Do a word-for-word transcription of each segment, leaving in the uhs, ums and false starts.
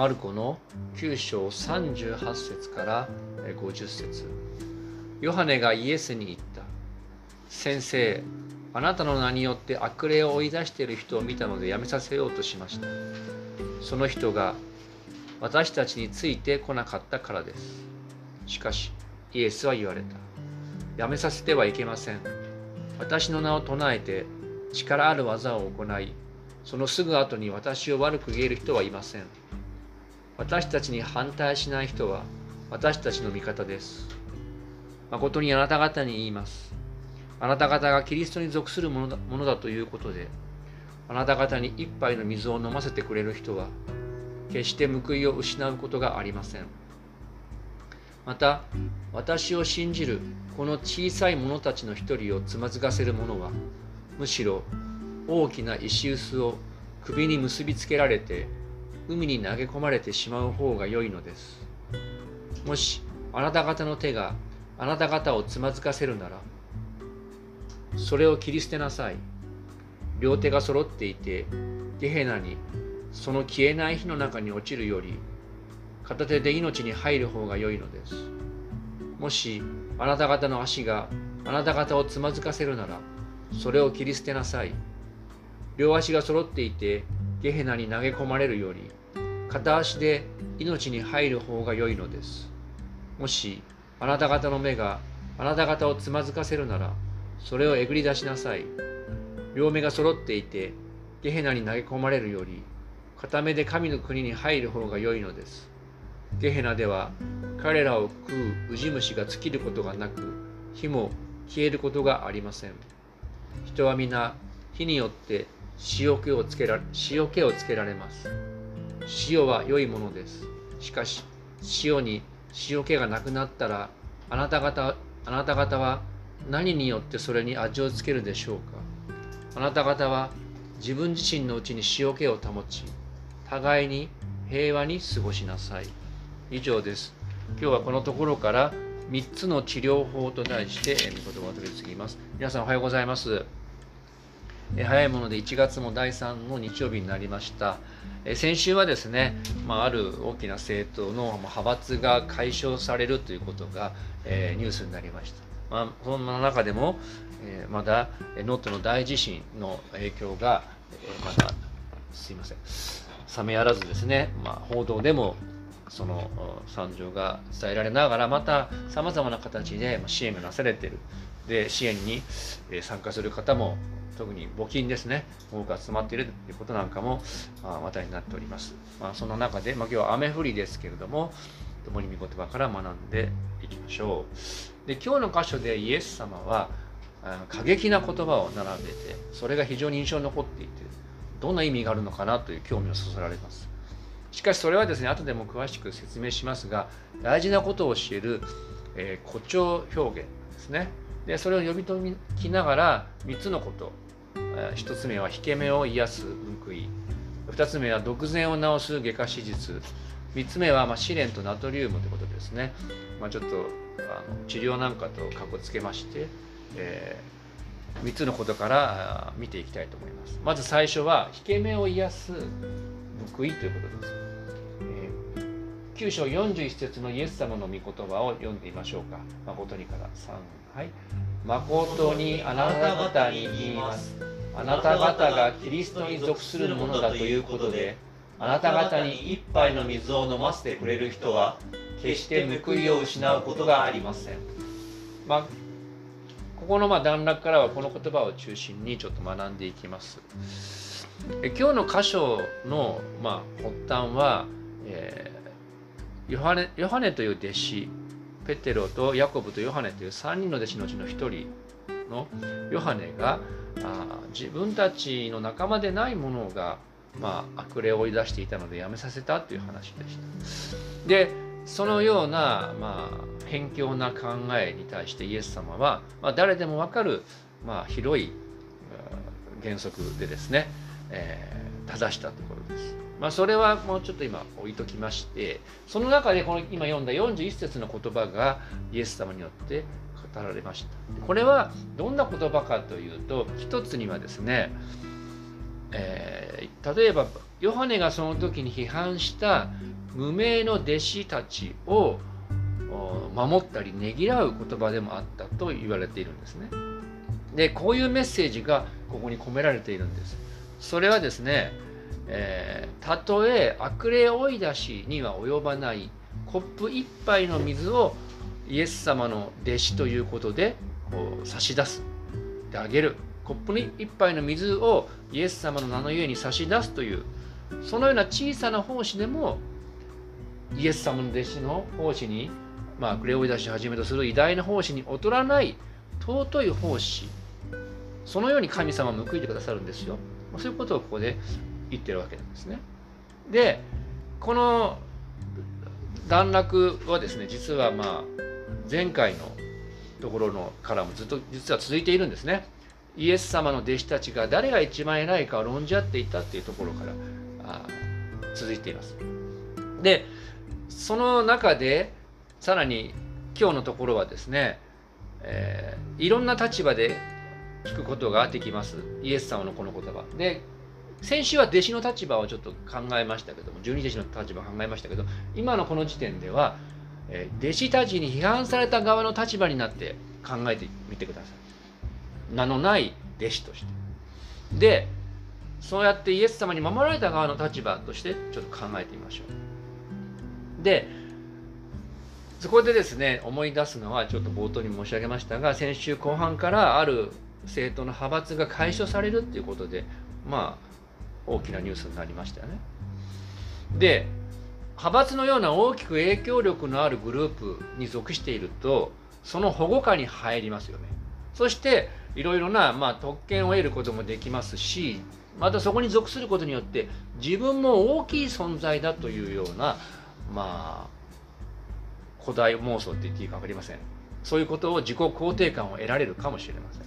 マルコのきゅうしょうさんじゅうはっせつからごじゅっせつ。ヨハネがイエスに言った。先生、あなたの名によって悪霊を追い出している人を見たのでやめさせようとしました。その人が私たちについてこなかったからです。しかしイエスは言われた。やめさせてはいけません。私の名を唱えて力ある技を行い、そのすぐ後に私を悪く言える人はいません。私たちに反対しない人は私たちの味方です。誠にあなた方に言います。あなた方がキリストに属するものだ、ものだということで、あなた方に一杯の水を飲ませてくれる人は、決して報いを失うことがありません。また、私を信じるこの小さい者たちの一人をつまずかせる者は、むしろ大きな石臼を首に結びつけられて、海に投げ込まれてしまう方が良いのです。もし、あなた方の手があなた方をつまずかせるなら、それを切り捨てなさい。両手が揃っていて、ゲヘナにその消えない火の中に落ちるより、片手で命に入る方が良いのです。もし、あなた方の足があなた方をつまずかせるなら、それを切り捨てなさい。両足が揃っていて、ゲヘナに投げ込まれるより、片足で命に入る方が良いのです。もし、あなた方の目があなた方をつまずかせるなら、それをえぐり出しなさい。両目が揃っていて、ゲヘナに投げ込まれるより、片目で神の国に入る方が良いのです。ゲヘナでは、彼らを食うウジ虫が尽きることがなく、火も消えることがありません。人は皆、火によって塩気をつけられ、塩気をつけられます。塩は良いものです。しかし、塩に塩気がなくなったら、あなた方、あなた方は、何によってそれに味をつけるでしょうか。あなた方は自分自身のうちに塩気を保ち、互いに平和に過ごしなさい。以上です。今日はこのところからみっつの治療法と題して御言葉を取り次ぎます。皆さんおはようございます。え早いものでいちがつもだいさんの日曜日になりました。え先週はですね、まあ、ある大きな政党の派閥が解消されるということが、えー、ニュースになりました。まあ、そんな中でも、えー、まだ能登の大地震の影響が、えー、まだすいません冷めやらずですね、まあ、報道でもその惨状が伝えられながら、またさまざまな形で支援がなされている。で、支援に参加する方も特に募金ですね、多く集まっているということなんかも、まあ、話題になっております。まあ、そんな中で、まあ、今日は雨降りですけれども、共に御言葉から学んでいきましょう。で、今日の箇所でイエス様は過激な言葉を並べて、それが非常に印象に残っていて、どんな意味があるのかなという興味をそそられます。しかしそれはですね、後でも詳しく説明しますが、大事なことを教える、えー、誇張表現ですね。で、それを読み解きながらみっつのこと、ひとつめは引け目を癒す報い、ふたつめは独善を治す外科手術、みっつめはまあ試練とナトリウムということですね。まあ、ちょっとあの治療なんかとかっこつけまして、えー、みっつのことから見ていきたいと思います。まず最初は引け目を癒す報いということです、えー、きゅうしょうよんじゅういっせつのイエス様の御言葉を読んでみましょうか。誠にからさん、はい、誠にあなた方に言います。あなた方がキリストに属するものだということで、あなた方に一杯の水を飲ませてくれる人は決して報いを失うことがありません。まあ、ここのまあ段落からはこの言葉を中心にちょっと学んでいきます。え今日の箇所のまあ発端は、えー、ヨハネ、ヨハネという弟子、ペテロとヤコブとヨハネというさんにんの弟子のうちのひとりのヨハネが、あ自分たちの仲間でないものがまあ、悪霊を追い出していたのでやめさせたという話でした。で、そのような、まあ、偏狭な考えに対してイエス様は、まあ、誰でも分かる、まあ、広い原則でですね、えー、正したところです。まあ、それはもうちょっと今置いときまして、その中でこの今読んだよんじゅういっせつの言葉がイエス様によって語られました。これはどんな言葉かというと、一つにはですね、えー、例えばヨハネがその時に批判した無名の弟子たちを守ったりねぎらう言葉でもあったと言われているんですね。でこういうメッセージがここに込められているんです。それはですね、えー、たとえ悪霊追い出しには及ばないコップ一杯の水をイエス様の弟子ということでこう差し出すであげる、コップに一杯の水をイエス様の名のゆえに差し出すという、そのような小さな奉仕でもイエス様の弟子の奉仕に、まあ、悪霊追い出しをはじめとする偉大な奉仕に劣らない尊い奉仕、そのように神様は報いてくださるんですよ。そういうことをここで言ってるわけなんですね。でこの段落はですね、実はまあ前回のところのからもずっと実は続いているんですね。イエス様の弟子たちが誰が一番偉いかを論じ合っていたっていうところからあ続いています。でその中でさらに今日のところはですね、えー、いろんな立場で聞くことができます、イエス様のこの言葉で。先週は弟子の立場をちょっと考えましたけども、十二弟子の立場を考えましたけど、今のこの時点では、えー、弟子たちに批判された側の立場になって考えてみてください。名のない弟子として。で、そうやってイエス様に守られた側の立場としてちょっと考えてみましょう。で、そこでですね、思い出すのはちょっと冒頭に申し上げましたが、先週後半からある政党の派閥が解消されるっていうことで、まあ、大きなニュースになりましたよね。で、派閥のような大きく影響力のあるグループに属していると、その保護下に入りますよね。そしていろいろな、まあ、特権を得ることもできますし、またそこに属することによって自分も大きい存在だというような、まあ、古代妄想って言っていいか分かりません。そういうことを自己肯定感を得られるかもしれません。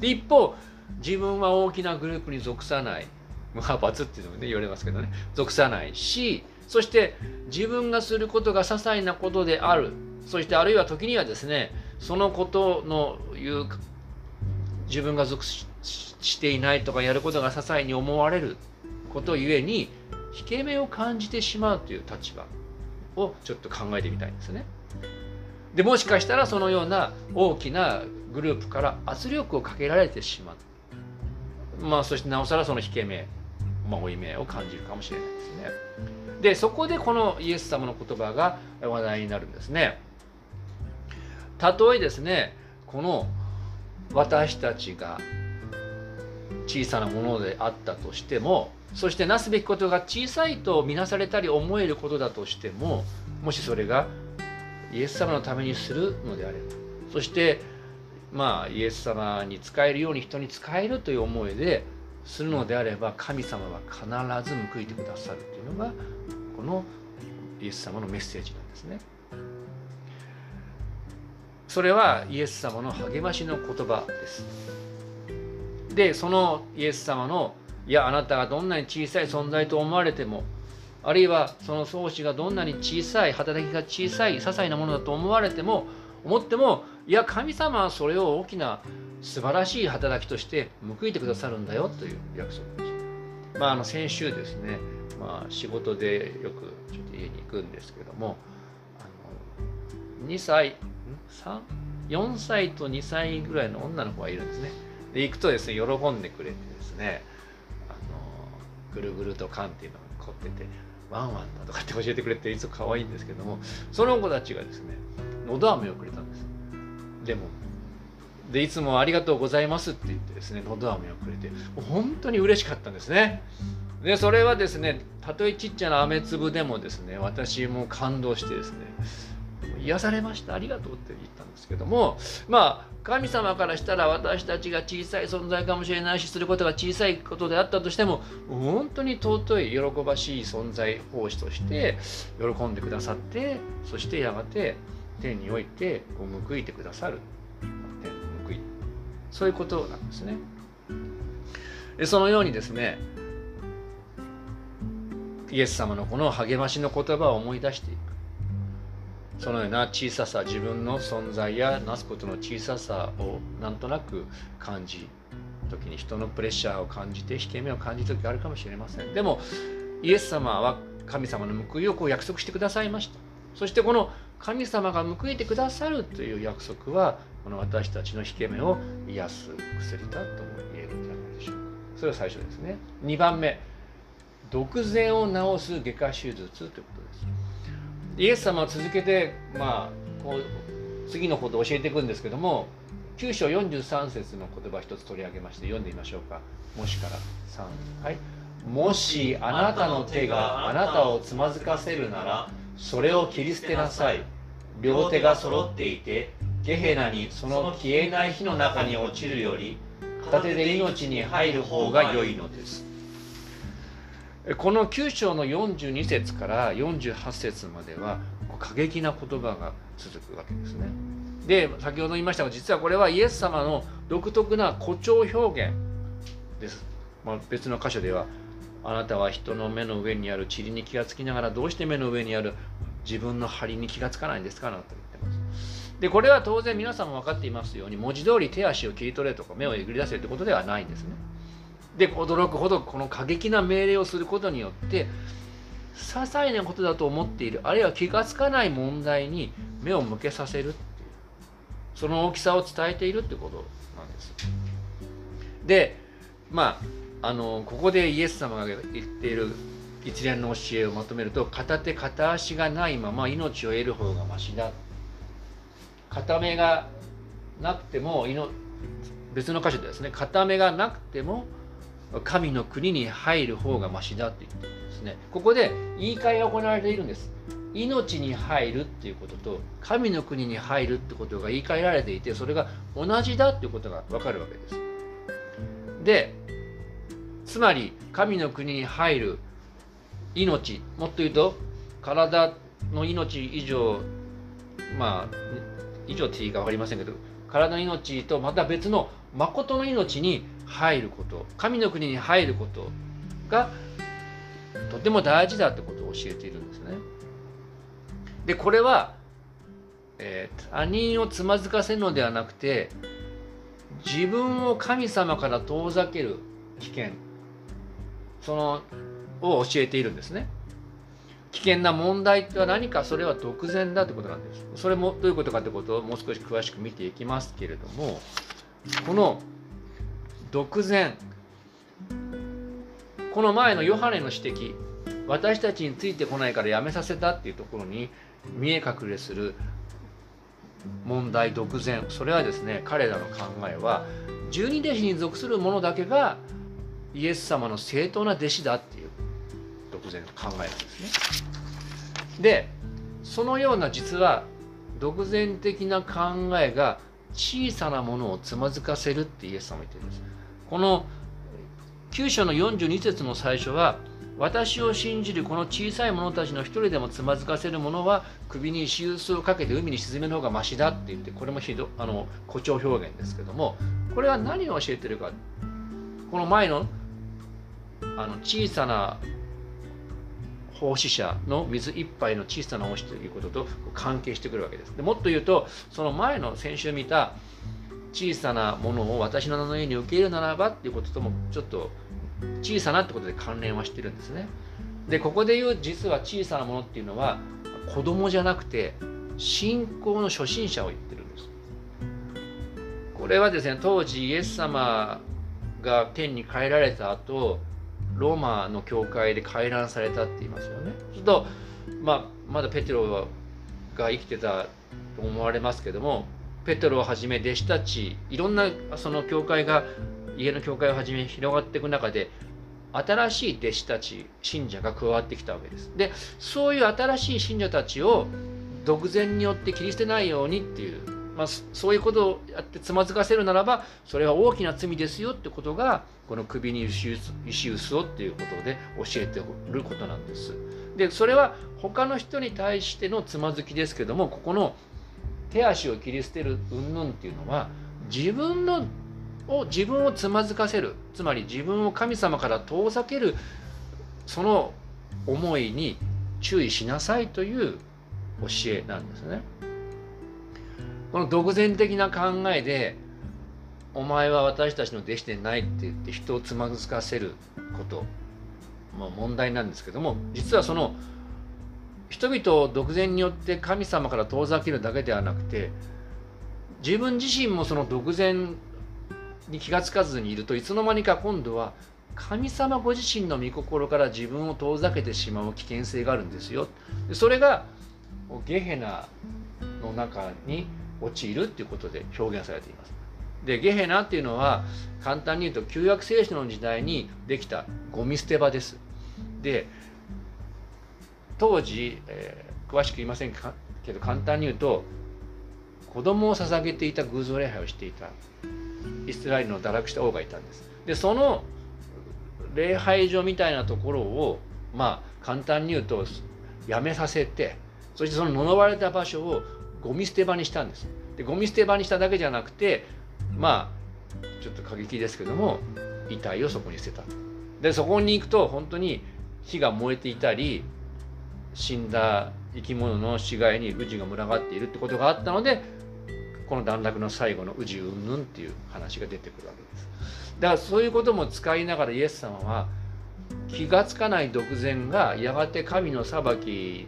で一方、自分は大きなグループに属さない、派閥っていうのもね言われますけどね、属さないし、そして自分がすることが些細なことである、そしてあるいは時にはですね、そのことの言う自分が属 し, していないとかやることが些細に思われることゆえに引け目を感じてしまうという立場をちょっと考えてみたいんですね。でもしかしたらそのような大きなグループから圧力をかけられてしまう、まあ、そしてなおさらその引け目、まあ、負い目を感じるかもしれないですね。でそこでこのイエス様の言葉が話題になるんですね。たとえですね、この私たちが小さなものであったとしても、そしてなすべきことが小さいと見なされたり思えることだとしても、もしそれがイエス様のためにするのであれば、そしてまあイエス様に仕えるように人に仕えるという思いでするのであれば、神様は必ず報いてくださるというのがこのイエス様のメッセージなんですね。それはイエス様の励ましの言葉です。でそのイエス様の、いやあなたがどんなに小さい存在と思われても、あるいはその創始がどんなに小さい、働きが小さい些細なものだと思われても思っても、いや神様はそれを大きな素晴らしい働きとして報いてくださるんだよという約束です。まあ、あの先週ですね、まあ、仕事でよくちょっと家に行くんですけども、あのにさいさん よんさいとにさいぐらいの女の子がいるんですね。で行くとですね、喜んでくれてですね、あのぐるぐると缶っていうのを凝ってて、ワンワンだとかって教えてくれて、いつも可愛いんですけども、その子たちがですねのど飴をくれたんです。でもでいつもありがとうございますって言ってですね、のど飴をくれて本当に嬉しかったんですね。でそれはですね、たとえちっちゃな飴粒でもですね、私も感動してですね、癒されました、ありがとうって言ったんですけども、まあ神様からしたら私たちが小さい存在かもしれないし、することが小さいことであったとしても、本当に尊い喜ばしい存在奉仕として喜んでくださって、そしてやがて天において報いてくださる、そういうことなんですね。でそのようにですね、イエス様のこの励ましの言葉を思い出していく、そのような小ささ、自分の存在やなすことの小ささをなんとなく感じ時に人のプレッシャーを感じて引け目を感じる時があるかもしれません。でもイエス様は神様の報いをこう約束してくださいました。そしてこの神様が報いてくださるという約束は、この私たちの引け目を癒す薬だとも言えるんじゃないでしょうか。それは最初ですね。にばんめ、独善を治す外科手術ということです。イエス様は続けて、まあ、こう次のことを教えていくんですけども、きゅうしょうよんじゅうさんせつの言葉一つ取り上げまして読んでみましょうか。もしからさん、はい、もしあなたの手があなたをつまずかせるなら、それを切り捨てなさい。両手が揃っていてゲヘナにその消えない火の中に落ちるより、片手で命に入る方が良いのです。このきゅうしょうのよんじゅうにせつからよんじゅうはっせつまでは過激な言葉が続くわけですね。で、先ほど言いましたが、実はこれはイエス様の独特な誇張表現です、まあ、別の箇所では、あなたは人の目の上にある塵に気がつきながら、どうして目の上にある自分の針に気がつかないんですか、なんて言ってます。で、これは当然皆さんも分かっていますように、文字通り手足を切り取れとか目をえぐり出せということではないんですね。で、驚くほどこの過激な命令をすることによって、些細なことだと思っている、あるいは気がつかない問題に目を向けさせるっていう、その大きさを伝えているってことなんです。で、まあ、あのここでイエス様が言っている一連の教えをまとめると、片手片足がないまま命を得る方がましだ。片目がなくても、別の箇所でですね、片目がなくても神の国に入る方がましだって言ってるんですね。ここで言い換えが行われているんです。命に入るっていうことと神の国に入るってことが言い換えられていて、それが同じだっていうことが分かるわけです。で、つまり神の国に入る命、もっと言うと体の命以上、まあ以上っていいか分かりませんけど、体の命とまた別の誠の命に入ること、神の国に入ることがとても大事だってことを教えているんですね。で、これは、えー、他人をつまずかせるのではなくて、自分を神様から遠ざける危険、そのを教えているんですね。危険な問題とは何か、それは独善だということなんです。それもどういうことかということをもう少し詳しく見ていきますけれども、この独善、この前のヨハネの指摘、私たちについてこないからやめさせたっていうところに見え隠れする問題、独善、それはですね、彼らの考えは十二弟子に属する者だけがイエス様の正当な弟子だっていう独善の考えなんですね。で、そのような実は独善的な考えが小さなものをつまずかせるってイエス様は言ってるんです。このきゅうしょうのよんじゅうにせつの最初は、私を信じるこの小さい者たちの一人でもつまずかせる者は首に石臼をかけて海に沈める方がましだって言って、これもひどあの誇張表現ですけども、これは何を教えてるか、この前のあの小さな奉仕者の水一杯の小さな奉仕ということと関係してくるわけです。で、もっと言うと、その前の先週見た小さなものを私の名のように受け入れるならばっていうことともちょっと小さなってことで関連はしてるんですね。で、ここで言う実は小さなものっていうのは子供じゃなくて信仰の初心者を言ってるんです。これはですね、当時イエス様が天に帰られた後、ローマの教会で回覧されたって言いますよね。ちょっと、まあ、まだペテロが生きてたと思われますけども、ペテロをはじめ弟子たち、いろんなその教会が、家の教会をはじめ広がっていく中で、新しい弟子たち、信者が加わってきたわけです。で、そういう新しい信者たちを独善によって切り捨てないようにっていう、まあ、そういうことをやってつまずかせるならば、それは大きな罪ですよってことが、この首に石臼をっていうことで教えていることなんです。で、それは他の人に対してのつまずきですけども、ここの手足を切り捨てる云々っていうのは、自分のを自分をつまずかせる、つまり自分を神様から遠ざける、その思いに注意しなさいという教えなんですね。この独善的な考えでお前は私たちの弟子でないって言って人をつまずかせることも問題なんですけども、実はその人々を独善によって神様から遠ざけるだけではなくて、自分自身もその独善に気がつかずにいると、いつの間にか今度は神様ご自身の御心から自分を遠ざけてしまう危険性があるんですよ。それがゲヘナの中に陥るっていうことで表現されています。でゲヘナっていうのは簡単に言うと旧約聖書の時代にできたゴミ捨て場です。で当時、えー、詳しく言いませんかけど、簡単に言うと子供を捧げていた偶像礼拝をしていたイスラエルの堕落した王がいたんです。でその礼拝所みたいなところを、まあ簡単に言うとやめさせて、そしてその呪われた場所をゴミ捨て場にしたんです。でゴミ捨て場にしただけじゃなくて、まあちょっと過激ですけども遺体をそこに捨てた。でそこに行くと本当に火が燃えていたり、死んだ生き物の死骸にウジが群がっているってことがあったので、この段落の最後のウジうんぬんっていう話が出てくるわけです。だからそういうことも使いながらイエス様は、気がつかない独善がやがて神の裁き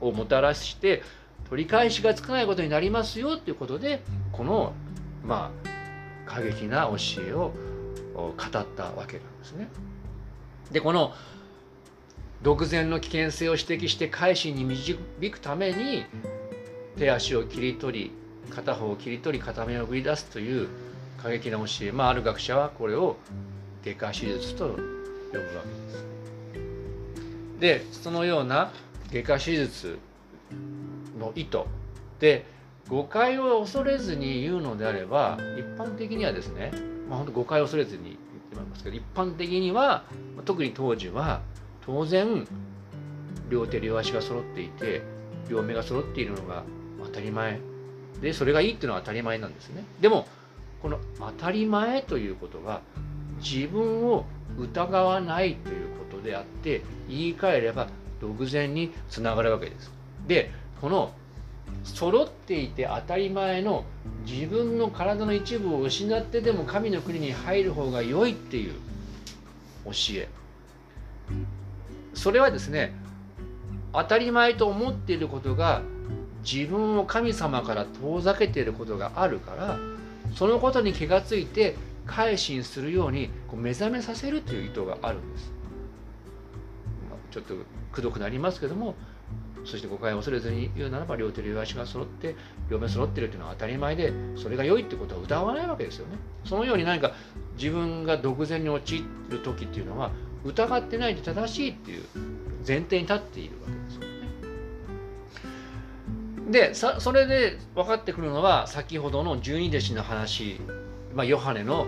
をもたらして取り返しがつかないことになりますよっていうことで、このまあ過激な教えを語ったわけなんですね。でこの独善の危険性を指摘して改心に導くために、手足を切り取り片方を切り取り片目を振り出すという過激な教え、まあある学者はこれを外科手術と呼ぶわけです。でそのような外科手術の意図で誤解を恐れずに言うのであれば、一般的にはですね、まあ本当誤解を恐れずに言ってますけど、一般的には特に当時は当然両手両足が揃っていて両目が揃っているのが当たり前で、それがいいっていうのは当たり前なんですね。でもこの当たり前ということは自分を疑わないということであって、言い換えれば独善につながるわけです。でこの揃っていて当たり前の自分の体の一部を失ってでも神の国に入る方が良いっていう教え、それはですね、当たり前と思っていることが自分を神様から遠ざけていることがあるから、そのことに気がついて改心するように目覚めさせるという意図があるんです。ちょっとくどくなりますけども、そして誤解を恐れずに言うならば、両手両足が揃って両目揃ってるっていうのは当たり前で、それが良いってことは疑わないわけですよね。そのように何か自分が独善に陥る時っていうのは疑ってないで正しいっていう前提に立っているわけですよね。でさそれで分かってくるのは、先ほどの十二弟子の話、まあ、ヨハネの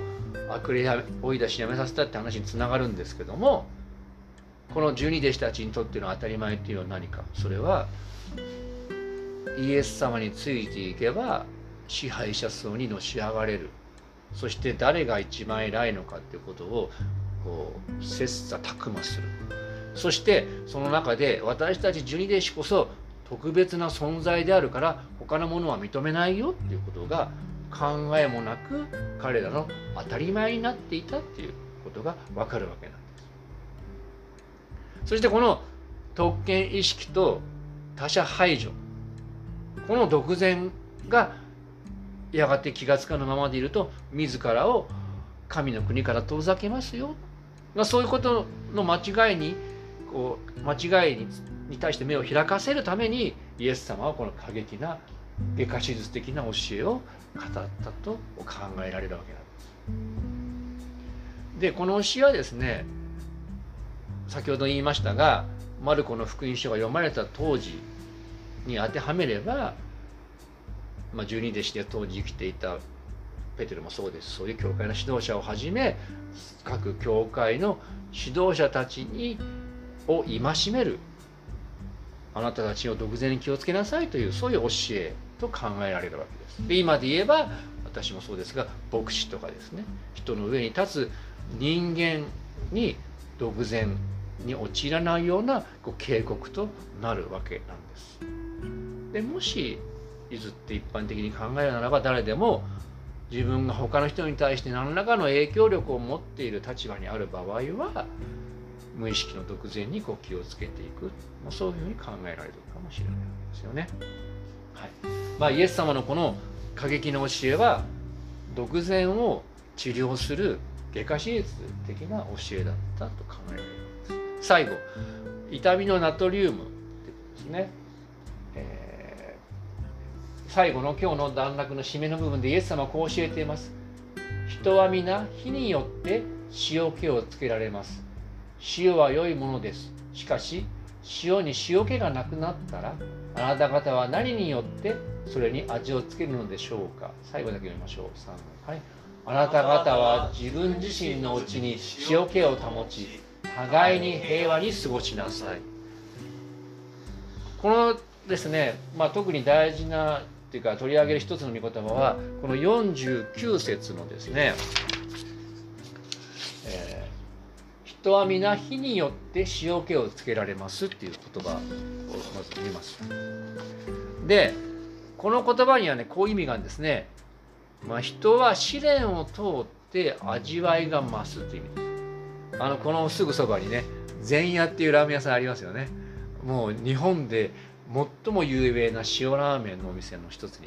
悪霊追い出しやめさせたって話につながるんですけども、この十二弟子たちにとっての当たり前というのは何か、それはイエス様についていけば支配者層にのし上がれる、そして誰が一番偉いのかということをこう切磋琢磨する、そしてその中で私たち十二弟子こそ特別な存在であるから他のものは認めないよということが、考えもなく彼らの当たり前になっていたということが分かるわけなんです。そしてこの特権意識と他者排除、この独善がやがて気がつかぬままでいると自らを神の国から遠ざけますよ、まあ、そういうことの間違いにこう間違いに対して目を開かせるために、イエス様はこの過激な外科手術的な教えを語ったと考えられるわけなんです。でこの教えはですね、先ほど言いましたが、マルコの福音書が読まれた当時に当てはめれば、まあ、十二弟子で当時生きていたペテロもそうです。そういう教会の指導者をはじめ各教会の指導者たちにを戒める、あなたたちを独善に気をつけなさいという、そういう教えと考えられるわけです。で今で言えば私もそうですが、牧師とかですね、人の上に立つ人間に独善に陥らないような警告となるわけなんです。でもし譲って一般的に考えるならば、誰でも自分が他の人に対して何らかの影響力を持っている立場にある場合は無意識の独善にこう気をつけていく、まあ、そういうふうに考えられるかもしれないですよね。はい、まあ、イエス様のこの過激の教えは独善を治療する外科手術的な教えだったと考えられます。最後、痛みのナトリウムですね。えー、最後の今日の段落の締めの部分でイエス様はこう教えています。人は皆火によって塩気をつけられます。塩は良いものです。しかし塩に塩気がなくなったら、あなた方は何によってそれに味をつけるのでしょうか。最後だけ読みましょう。さん、はい。あなた方は自分自身のうちに塩気を保ち、互いに平和に過ごしなさい。このですね、まあ、特に大事なっていうか取り上げる一つの御言葉はこのよんじゅうきゅうせつのですね、えー、人は皆火によって塩気をつけられますっていう言葉をまず言います。で、この言葉にはね、こういう意味があるんですね。まあ、人は試練を通って味わいが増すという意味です。あのこのすぐそばにね、善屋っていうラーメン屋さんありますよね。もう日本で最も有名な塩ラーメンのお店の一つに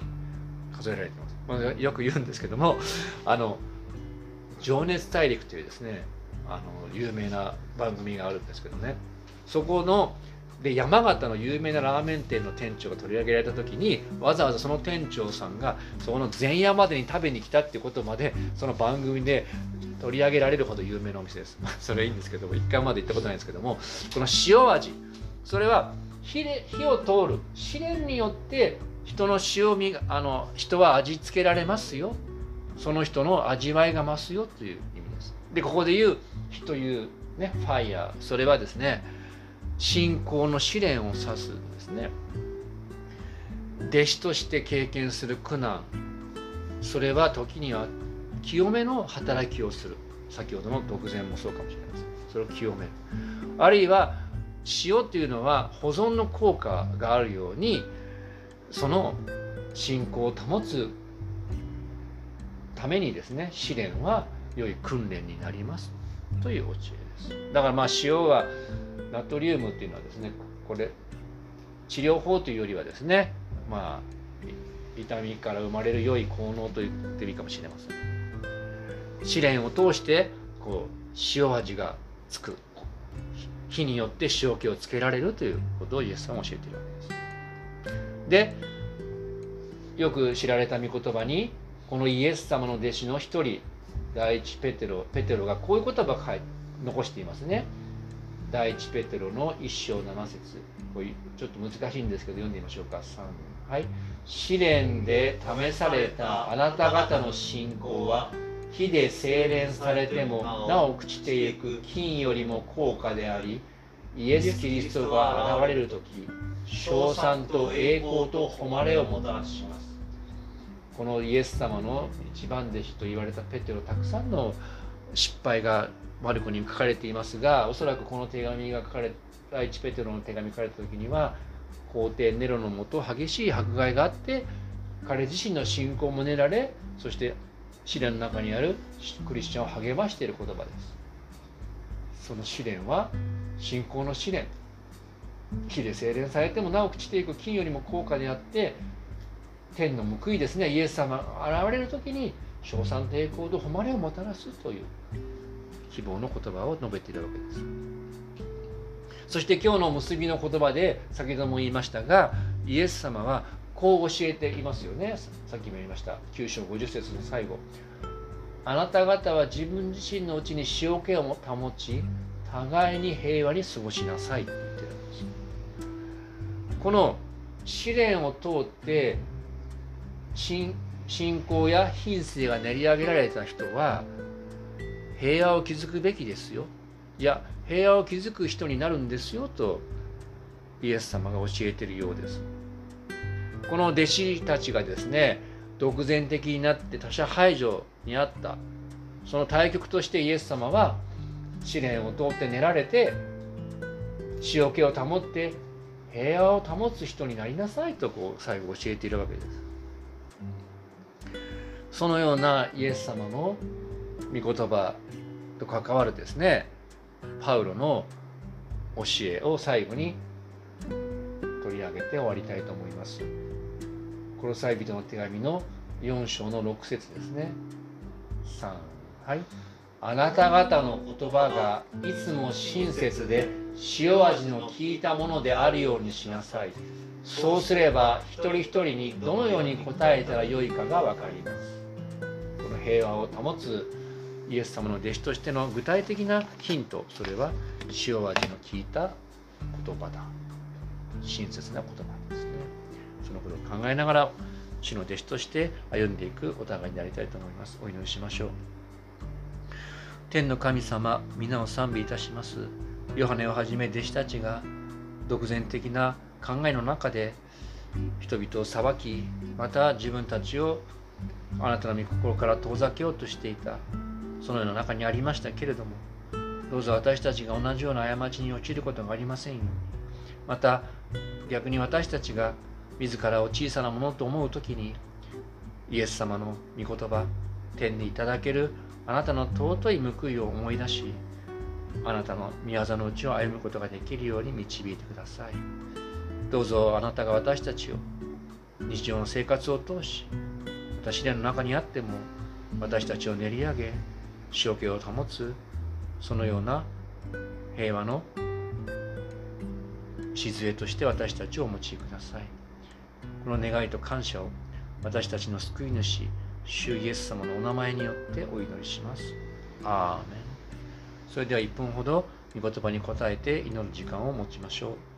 数えられてます。まあ、よく言うんですけども、あの情熱大陸というですね、あの有名な番組があるんですけどね、そこので山形の有名なラーメン店の店長が取り上げられた時に、わざわざその店長さんがその前夜までに食べに来たっていうことまでその番組で取り上げられるほど有名なお店です。それはいいんですけども、一回まで行ったことないんですけども、この塩味、それは 火, 火を通る試練によって人の塩味があの人は味付けられますよ、その人の味わいが増すよという意味です。で、ここで言う火というね、ファイヤー、それはですね、信仰の試練を指すんですね。弟子として経験する苦難、それは時には清めの働きをする。先ほどの独善もそうかもしれないです。それを清める。あるいは塩というのは保存の効果があるように、その信仰を保つためにですね、試練は良い訓練になりますという教えです。だからまあ塩はナトリウムっていうのはですね、これ治療法というよりはですね、まあ痛みから生まれる良い効能と言っていいかもしれません。試練を通してこう塩味がつく、火によって塩気をつけられるということをイエス様は教えているわけです。で、よく知られた御言葉に、このイエス様の弟子の一人、第一ペテロペテロがこういう言葉を残していますね。第一ペテロの一章七節、これちょっと難しいんですけど読んでみましょうか。さん、はい。試練で試されたあなた方の信仰は火で精錬されてもなお朽ちていく金よりも高価であり、イエス・キリストが現れる時、称賛と栄光と誉れをもたらします。このイエス様の一番弟子と言われたペテロ、たくさんの失敗がマルコに書かれていますが、おそらくこの手紙が書かれ第一ペテロの手紙が書かれた時には、皇帝ネロのもと激しい迫害があって、彼自身の信仰も練られ、そして試練の中にあるクリスチャンを励ましている言葉です。その試練は信仰の試練、火で精錬されてもなお朽ちていく金よりも高価であって、天の報いですね、イエス様が現れる時に称賛と栄光と誉れをもたらすという希望の言葉を述べているわけです。そして今日の結びの言葉で、先ほども言いましたが、イエス様はこう教えていますよね。さっきも言いましたきゅう章ごじゅっ節の最後、あなた方は自分自身のうちに塩気を保ち、互いに平和に過ごしなさいって言ってるんです。この試練を通って信仰や品性が練り上げられた人は平和を築くべきですよ、いや平和を築く人になるんですよとイエス様が教えているようです。この弟子たちがですね、独善的になって他者排除にあった、その対極としてイエス様は試練を通って練られて塩気を保って平和を保つ人になりなさいとこう最後教えているわけです。そのようなイエス様の御言葉と関わるですね、パウロの教えを最後に取り上げて終わりたいと思います。コロサイ人の手紙のよん章のろく節ですね。さん、はい。あなた方の言葉がいつも親切で塩味の効いたものであるようにしなさい。そうすれば一人一人にどのように答えたらよいかがわかります。この平和を保つイエス様の弟子としての具体的なヒント、それは塩味の効いた言葉だ、親切な言葉ですね。そのことを考えながら主の弟子として歩んでいくお互いになりたいと思います。お祈りしましょう。天の神様、皆を賛美いたします。ヨハネをはじめ弟子たちが独善的な考えの中で人々を裁き、また自分たちをあなたの御心から遠ざけようとしていた、そのような中にありましたけれども、どうぞ私たちが同じような過ちに陥ることがありませんように、また逆に私たちが自らを小さなものと思うときに、イエス様の御言葉、天にいただけるあなたの尊い報いを思い出し、あなたの御業のうちを歩むことができるように導いてください。どうぞあなたが私たちを日常の生活を通し、試練の中にあっても私たちを練り上げ、塩気を保つ、そのような平和の礎として私たちをお用いください。この願いと感謝を私たちの救い主、主イエス様のお名前によってお祈りします。アーメン。それではいっぷんほど御言葉に応えて祈る時間を持ちましょう。